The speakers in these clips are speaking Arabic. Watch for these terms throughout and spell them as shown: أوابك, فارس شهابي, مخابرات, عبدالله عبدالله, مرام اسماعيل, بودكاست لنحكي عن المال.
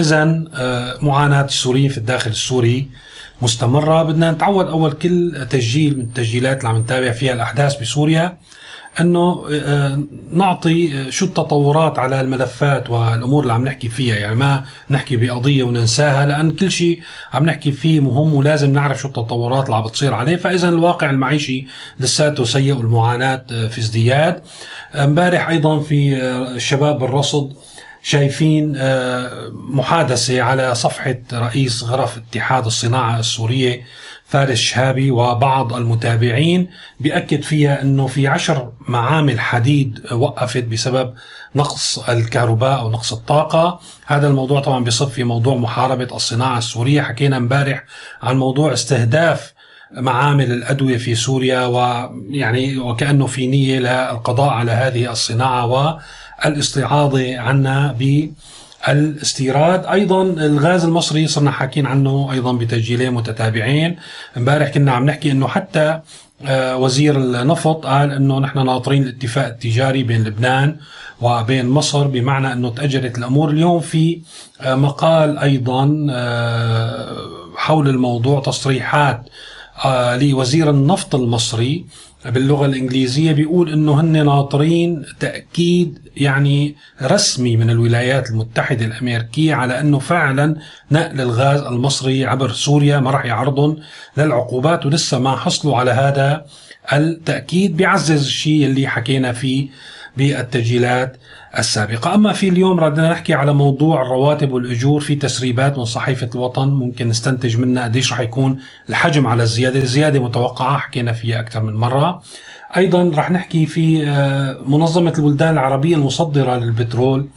إذن معاناة السوريين في الداخل السوري مستمرة. بدنا نتعود أول كل تسجيل من التسجيلات اللي عم نتابع فيها الأحداث بسوريا أنه نعطي شو التطورات على الملفات والأمور اللي عم نحكي فيها، يعني ما نحكي بقضية وننساها، لأن كل شيء عم نحكي فيه مهم ولازم نعرف شو التطورات اللي عم بتصير عليه. فإذا الواقع المعيشي لساته سيء والمعاناة في ازدياد. امبارح أيضا في الشباب بالرصد شايفين محادثة على صفحة رئيس غرف اتحاد الصناعة السورية فارس شهابي وبعض المتابعين بيأكد فيها أنه في 10 معامل حديد وقفت بسبب نقص الكهرباء أو نقص الطاقة. هذا الموضوع طبعا بيصف في موضوع محاربة الصناعة السورية. حكينا امبارح عن موضوع استهداف معامل الأدوية في سوريا، ويعني وكأنه في نية للقضاء على هذه الصناعة والاستعاضة عنا بالاستيراد. أيضا الغاز المصري صرنا حاكين عنه أيضا بتسجيلين متتابعين. امبارح كنا عم نحكي أنه حتى وزير النفط قال أنه نحن ناطرين الاتفاق التجاري بين لبنان وبين مصر، بمعنى أنه تأجلت الأمور. اليوم في مقال أيضا حول الموضوع، تصريحات لوزير النفط المصري باللغة الإنجليزية بيقول إنه هن ناطرين تأكيد يعني رسمي من الولايات المتحدة الأمريكية على إنه فعلا نقل الغاز المصري عبر سوريا ما راح يعرضهم للعقوبات، ولسه ما حصلوا على هذا التأكيد. بيعزز الشيء اللي حكينا فيه بالتسجيلات السابقة. أما في اليوم ردنا نحكي على موضوع الرواتب والأجور. في تسريبات من صحيفة الوطن ممكن نستنتج منها قديش رح يكون الحجم على الزيادة. الزيادة متوقعة، حكينا فيها أكثر من مرة. أيضا رح نحكي في منظمة البلدان العربية المصدرة للبترول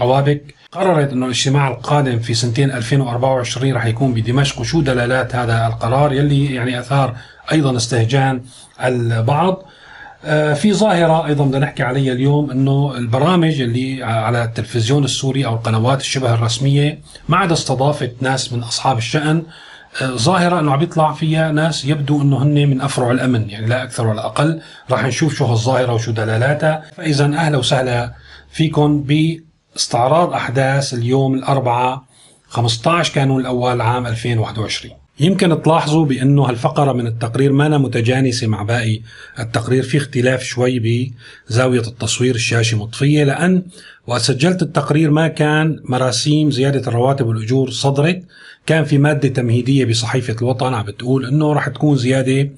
أوابك قررت أنه الاجتماع القادم في سنتين 2024 رح يكون بدمشق، وشو دلالات هذا القرار يلي يعني أثار أيضا استهجان البعض. في ظاهرة أيضا بدنا نحكي عليها اليوم، أنه البرامج اللي على التلفزيون السوري أو القنوات الشبه الرسمية ما عاد استضافت ناس من أصحاب الشأن. ظاهرة أنه عم يطلع فيها ناس يبدو أنه هن من أفرع الأمن، يعني لا أكثر ولا أقل. راح نشوف شو هالظاهرة وشو دلالاتها. فإذا أهلا وسهلا فيكم باستعراض أحداث اليوم الأربعاء 15 كانون الأول عام 2021. يمكن تلاحظوا بأنه هالفقرة من التقرير ما أنا متجانسة مع باقي التقرير، في اختلاف شوي بزاوية التصوير، الشاشة مطفية، لأن وسجلت التقرير ما كان مراسيم زيادة الرواتب والأجور صدرت. كان في مادة تمهيدية بصحيفة الوطن عم بتقول أنه رح تكون زيادة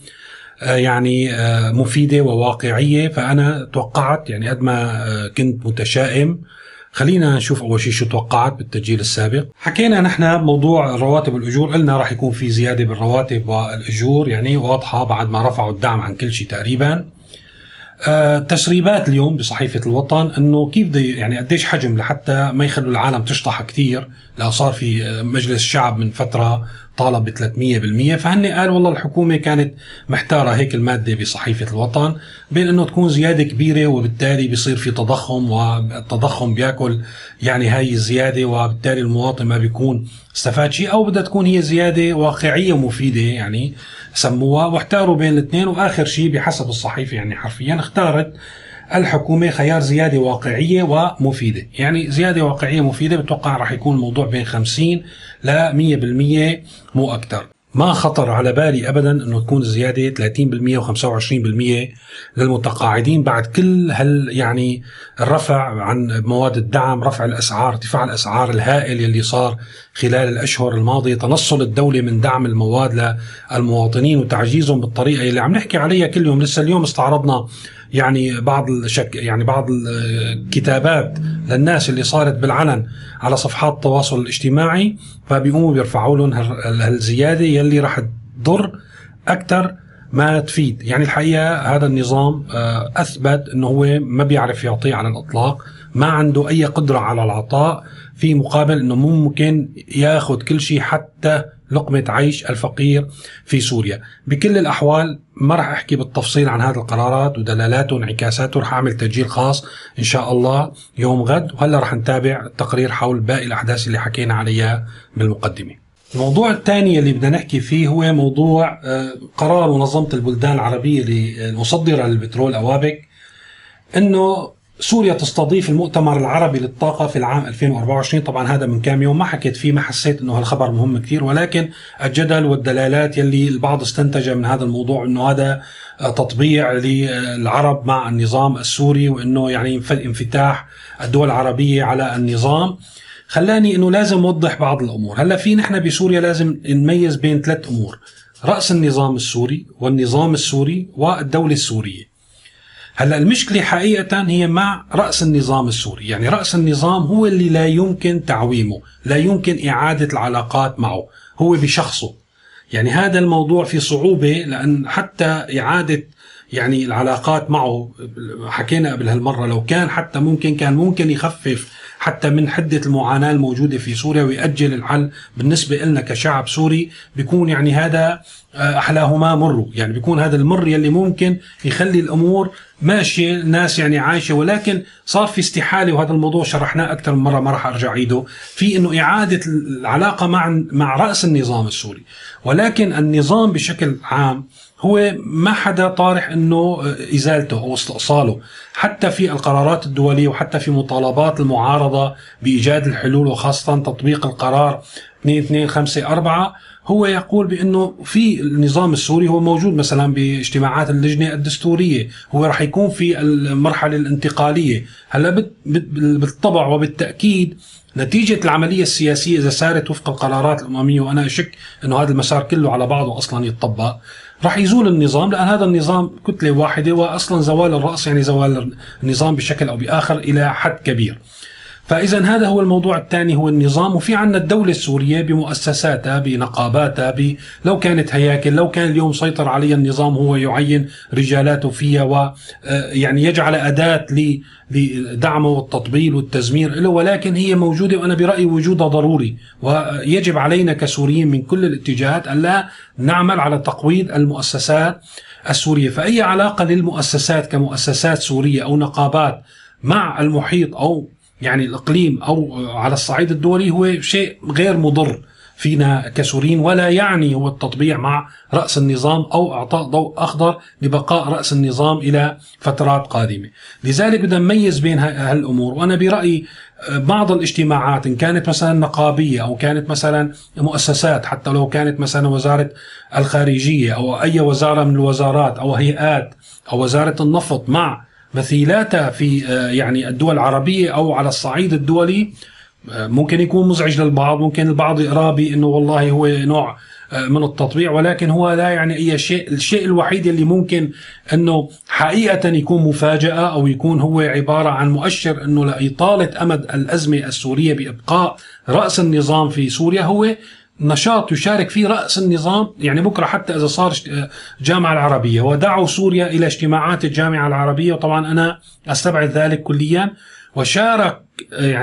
يعني مفيدة وواقعية، فأنا توقعت يعني قد ما كنت متشائم. خلينا نشوف أول شيء شو توقعت بالتسجيل السابق. حكينا نحن بموضوع الرواتب والأجور، قلنا راح يكون في زيادة بالرواتب والأجور يعني واضحة بعد ما رفعوا الدعم عن كل شيء تقريبا. تسريبات اليوم بصحيفة الوطن أنه كيف يعني قديش حجم لحتى ما يخلوا العالم تشطح كثير، لأ صار في مجلس الشعب من فترة طالب ب 300%، فهني قال والله الحكومة كانت محتارة. هيك المادة بصحيفة الوطن بين أنه تكون زيادة كبيرة وبالتالي بيصير في تضخم، والتضخم بيأكل يعني هاي الزيادة، وبالتالي المواطن ما بيكون استفاد شيء، أو بدها تكون هي زيادة واقعية ومفيدة يعني سموها. واحتاروا بين الاثنين، وآخر شيء بحسب الصحيفة يعني حرفيا اختارت الحكومة خيار زيادة واقعية ومفيدة. يعني زيادة واقعية مفيدة بتوقع رح يكون الموضوع بين 50% ل 100% مو أكتر. ما خطر على بالي أبدا أنه تكون الزيادة 30% و25% للمتقاعدين بعد كل هال يعني الرفع عن مواد الدعم، رفع الأسعار، ارتفاع الأسعار الهائل يلي صار خلال الأشهر الماضية، تنصل الدولة من دعم المواد للمواطنين وتعجيزهم بالطريقة اللي عم نحكي عليها كل يوم. لسه اليوم استعرضنا يعني بعض الكتابات للناس اللي صارت بالعلن على صفحات التواصل الاجتماعي، فبيقوموا بيرفعوا لهم هالزيادة يلي رح تضر أكتر ما تفيد. يعني الحقيقة هذا النظام أثبت أنه هو ما بيعرف يعطيه على الإطلاق، ما عنده أي قدرة على العطاء في مقابل أنه ممكن ياخد كل شيء حتى لقمة عيش الفقير في سوريا. بكل الأحوال ما رح أحكي بالتفصيل عن هذه القرارات ودلالاته وانعكاساته، رح أعمل تسجيل خاص إن شاء الله يوم غد. وهلا رح نتابع التقرير حول باقي الأحداث اللي حكينا عليها بالمقدمة. الموضوع الثاني اللي بدنا نحكي فيه هو موضوع قرار منظمة البلدان العربية المصدرة للبترول أوابك، إنه سوريا تستضيف المؤتمر العربي للطاقة في العام 2024. طبعا هذا من كام يوم ما حكيت فيه، ما حسيت انه هالخبر مهم كثير، ولكن الجدل والدلالات يلي البعض استنتج من هذا الموضوع انه هذا تطبيع للعرب مع النظام السوري، وانه يعني انفتاح الدول العربية على النظام، خلاني انه لازم اوضح بعض الامور. هلا في نحن بسوريا لازم نميز بين ثلاث امور: رأس النظام السوري، والنظام السوري، والدولة السورية. هلا المشكلة حقيقة هي مع رأس النظام السوري، يعني رأس النظام هو اللي لا يمكن تعويمه، لا يمكن إعادة العلاقات معه هو بشخصه. يعني هذا الموضوع في صعوبة، لأن حتى إعادة يعني العلاقات معه حكينا قبل هالمرة، لو كان حتى ممكن كان ممكن يخفف حتى من حدة المعاناة الموجودة في سوريا ويأجل الحل بالنسبة لنا كشعب سوري، بيكون يعني هذا أحلاهما مروا، يعني بيكون هذا المر يلي ممكن يخلي الأمور ماشية، الناس يعني عايشة. ولكن صار في استحالة، وهذا الموضوع شرحناه أكثر من مرة، ما راح أرجع عيده، في إنه إعادة العلاقة مع رأس النظام السوري. ولكن النظام بشكل عام هو ما حدا طارح انه ازالته او استئصاله، حتى في القرارات الدولية وحتى في مطالبات المعارضة بإيجاد الحلول، وخاصة تطبيق القرار 2254 هو يقول بانه في النظام السوري هو موجود مثلا باجتماعات اللجنة الدستورية، هو رح يكون في المرحلة الانتقالية. هلا بالطبع وبالتأكيد نتيجة العملية السياسية إذا سارت وفق القرارات الأممية، وأنا أشك أنه هذا المسار كله على بعضه أصلا يتطبق، رح يزول النظام، لأن هذا النظام كتلة واحدة، وأصلا زوال الرأس يعني زوال النظام بشكل أو بآخر إلى حد كبير. فإذا هذا هو الموضوع الثاني، هو النظام. وفي عنا الدولة السورية بمؤسساتها، بنقاباتها، لو كانت هياكل، لو كان اليوم سيطر عليها النظام، هو يعين رجالاته فيها، ويعني يجعل أداة لدعمه والتطبيل والتزمير له، ولكن هي موجودة، وأنا برأيي وجودها ضروري، ويجب علينا كسوريين من كل الاتجاهات ألا نعمل على تقويض المؤسسات السورية. فأي علاقة للمؤسسات كمؤسسات سورية أو نقابات مع المحيط أو يعني الإقليم أو على الصعيد الدولي هو شيء غير مضر فينا كسوريين، ولا يعني هو التطبيع مع رأس النظام أو إعطاء ضوء أخضر لبقاء رأس النظام إلى فترات قادمة. لذلك بدنا نميز بين هالأمور، وأنا برأيي بعض الاجتماعات إن كانت مثلا نقابية أو كانت مثلا مؤسسات، حتى لو كانت مثلا وزارة الخارجية أو أي وزارة من الوزارات أو هيئات أو وزارة النفط مع مثيلاتها في يعني الدول العربية أو على الصعيد الدولي، ممكن يكون مزعج للبعض، ممكن البعض يقرأ بأنه والله هو نوع من التطبيع، ولكن هو لا يعني أي شيء. الشيء الوحيد اللي ممكن أنه حقيقة يكون مفاجأة أو يكون هو عبارة عن مؤشر أنه لإطالة أمد الأزمة السورية بإبقاء رأس النظام في سوريا، هو نشاط يشارك فيه رأس النظام. يعني بكرة حتى إذا صار جامعة العربية ودعوا سوريا إلى اجتماعات الجامعة العربية، وطبعا أنا أستبعد ذلك كليا،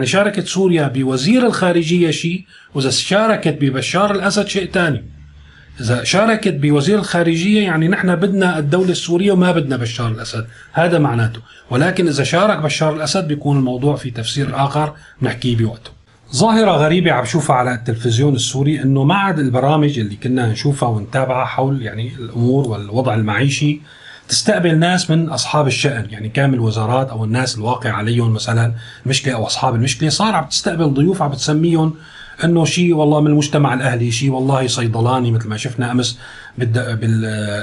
شاركت سوريا بوزير الخارجية شيء، وإذا شاركت ببشار الأسد شيء تاني. إذا شاركت بوزير الخارجية يعني نحن بدنا الدولة السورية وما بدنا بشار الأسد، هذا معناته. ولكن إذا شارك بشار الأسد بيكون الموضوع في تفسير آخر نحكيه بوقته. ظاهرة غريبة عم شوفها على التلفزيون السوري، انه ما عاد البرامج اللي كنا نشوفها ونتابعها حول يعني الامور والوضع المعيشي تستقبل ناس من اصحاب الشأن، يعني كامل وزارات او الناس الواقع عليهم مثلا مشكلة او اصحاب المشكلة، صار عم تستقبل ضيوف عم تسميهم انه شيء والله من المجتمع الاهلي، شيء والله صيدلاني، مثل ما شفنا امس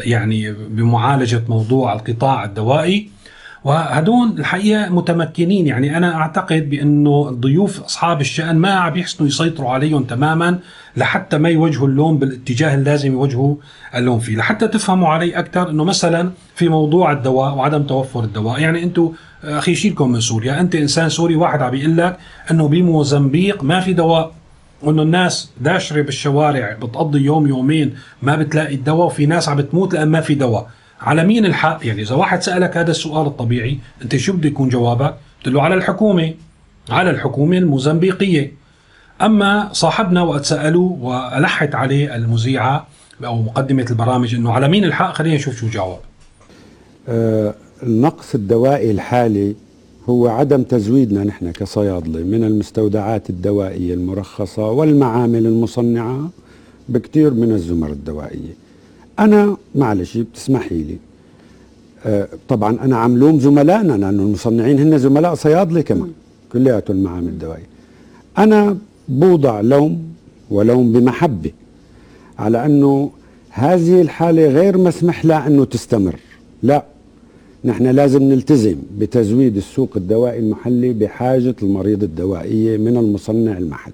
يعني بمعالجة موضوع القطاع الدوائي. وهدون الحقيقة متمكنين، يعني أنا أعتقد بأنه الضيوف أصحاب الشأن ما عم يحسنوا يسيطروا عليهم تماما، لحتى ما يوجهوا اللوم بالاتجاه اللازم يوجهوا اللوم فيه. لحتى تفهموا علي أكثر، أنه مثلا في موضوع الدواء وعدم توفر الدواء، يعني أنتوا أخي شيلكم من سوريا، أنت إنسان سوري، واحد عم يقول لك أنه بموزمبيق ما في دواء، وأنه الناس داشرة بالشوارع بتقضي يوم يومين ما بتلاقي الدواء، وفي ناس عم تموت لأن ما في دواء. على مين الحق؟ يعني إذا واحد سألك هذا السؤال الطبيعي أنت شو بده يكون جوابك؟ قلت له على الحكومة الموزمبيقية. أما صاحبنا وقت سألوه وألحت عليه المذيعة أو مقدمة البرامج أنه على مين الحق، خلينا نشوف شو جواب. النقص الدوائي الحالي هو عدم تزويدنا نحن كصيادلة من المستودعات الدوائية المرخصة والمعامل المصنعة بكتير من الزمر الدوائية. أنا معلش بتسمحي لي طبعا انا عم لوم زملائنا لانه المصنعين هن زملاء صيادله كمان كلياتهم المعامل الدوائيه. انا بوضع لوم ولوم بمحبه على انه هذه الحاله غير مسمح لها انه تستمر، لا نحن لازم نلتزم بتزويد السوق الدوائي المحلي بحاجه المريض الدوائيه من المصنع المحلي.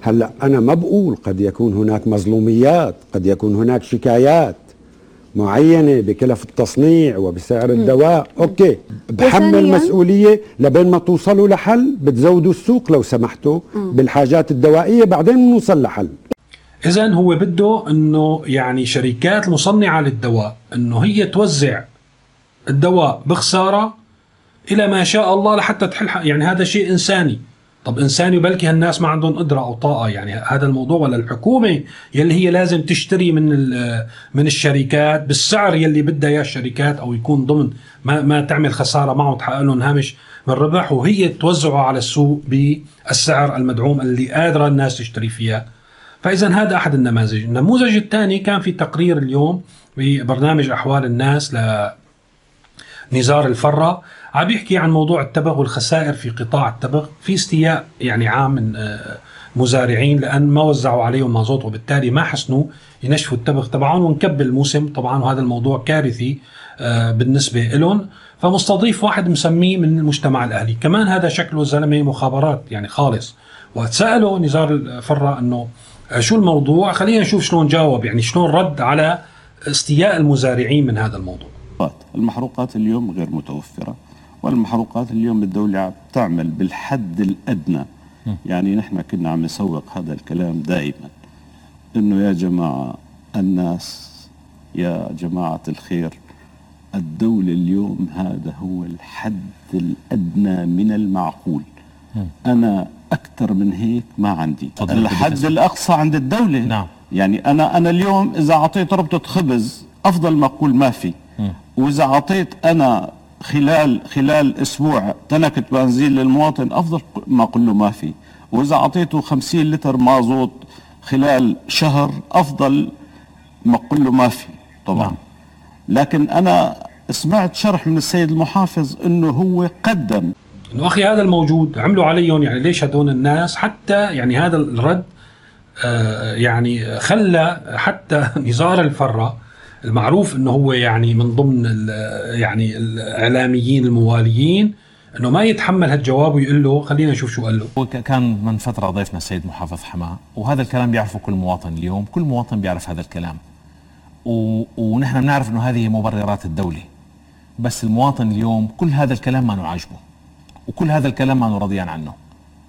هلا انا ما بقول قد يكون هناك مظلوميات، قد يكون هناك شكايات معينه بكلف التصنيع وبسعر الدواء، اوكي بحمل مسؤوليه لبين ما توصلوا لحل، بتزودوا السوق لو سمحتوا بالحاجات الدوائيه بعدين بنوصل لحل. اذا هو بده انه يعني شركات مصنعه للدواء انه هي توزع الدواء بخساره الى ما شاء الله لحتى تحل، يعني هذا شيء انساني. طب انساني وبلكي هالناس ما عندهم قدره او طاقه، يعني هذا الموضوع، ولا الحكومه يلي هي لازم تشتري من الشركات بالسعر يلي بدها اياه الشركات، او يكون ضمن ما تعمل خساره معه وتحقق لهم هامش من الربح، وهي توزعه على السوق بالسعر المدعوم اللي قادره الناس تشتري فيها. فاذا هذا احد النماذج. النموذج الثاني كان في تقرير اليوم ببرنامج احوال الناس لنزار الفره عم يحكي عن موضوع التبغ والخسائر في قطاع التبغ، في استياء يعني عام من مزارعين لان ما وزعوا عليهم مازوت وبالتالي ما حسنوا ينشفوا التبغ تبعهم ونكب الموسم طبعا، وهذا الموضوع كارثي بالنسبه لهم. فمستضيف واحد مسميه من المجتمع الاهلي كمان، هذا شكله زلمه مخابرات يعني خالص، وتساله نزار الفره انه شو الموضوع، خلينا نشوف شلون جاوب، يعني شلون رد على استياء المزارعين من هذا الموضوع. المحروقات اليوم غير متوفره، والمحروقات اليوم الدولة تعمل بالحد الأدنى. يعني نحن كنا عم نسوق هذا الكلام دائما إنه يا جماعة الناس، يا جماعة الخير، الدولة اليوم هذا هو الحد الأدنى من المعقول. أنا أكثر من هيك ما عندي، الحد الأقصى عند الدولة. نعم. يعني أنا اليوم إذا عطيت ربطة خبز أفضل معقول ما في، وإذا عطيت أنا خلال اسبوع تنكة بنزين للمواطن افضل ما اقول له ما في، واذا اعطيته 50 لتر مازوت خلال شهر افضل ما اقول له ما في طبعا. نعم. لكن انا سمعت شرح من السيد المحافظ انه هو قدم انه اخي هذا الموجود عملوا عليهم، يعني ليش هدول الناس حتى، يعني هذا الرد يعني خلى حتى نزار الفره المعروف انه هو يعني من ضمن يعني الاعلاميين المواليين انه ما يتحمل هالجواب ويقول له خلينا نشوف شو قال له. وكان من فتره ضيفنا السيد محافظ حماه، وهذا الكلام بيعرفه كل مواطن اليوم، كل مواطن بيعرف هذا الكلام، ونحن بنعرف انه هذه مبررات الدوله، بس المواطن اليوم كل هذا الكلام ما عاجبه وكل هذا الكلام ما راضيان عنه.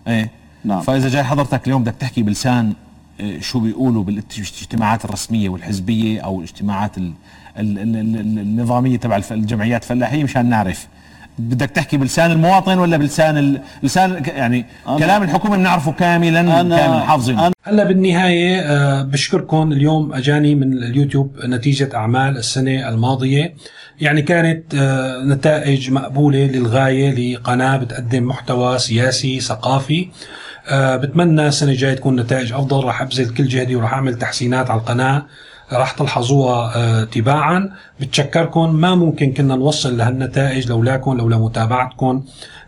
ايه نعم. فاذا جاي حضرتك اليوم بدك تحكي بلسان شو بيقولوا بالاجتماعات الرسميه والحزبيه او الاجتماعات النظاميه تبع الجمعيات الفلاحيه، مشان نعرف بدك تحكي بلسان المواطن ولا بلسان يعني كلام الحكومه بنعرفه كاملا حافظينه. هلا بالنهايه بشكركم، اليوم اجاني من اليوتيوب نتيجه اعمال السنه الماضيه، يعني كانت نتائج مقبوله للغايه لقناه بتقدم محتوى سياسي ثقافي. بتمنى السنة الجاية تكون نتائج أفضل، راح أبذل كل جهدي وراح أعمل تحسينات على القناة راح تلحظوها تباعا. بتشكركم، ما ممكن كنا نوصل لهالنتائج لولاكم، لولا متابعتكم،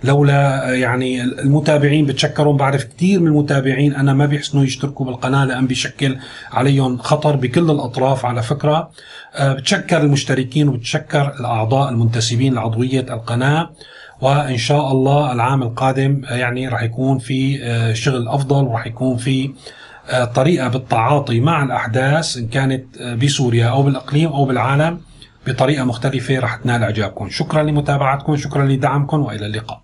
لولا يعني المتابعين. بتشكرهم، بعرف كتير من المتابعين أنا ما بيحسنوا يشتركوا بالقناة لأن بيشكل عليهم خطر بكل الأطراف على فكرة. بتشكر المشتركين وبتشكر الأعضاء المنتسبين لعضوية القناة، وإن شاء الله العام القادم يعني رح يكون في شغل أفضل، ورح يكون في طريقة بالتعاطي مع الأحداث إن كانت بسوريا أو بالأقليم أو بالعالم بطريقة مختلفة رح تنال إعجابكم. شكرا لمتابعتكم، شكرا لدعمكم، وإلى اللقاء.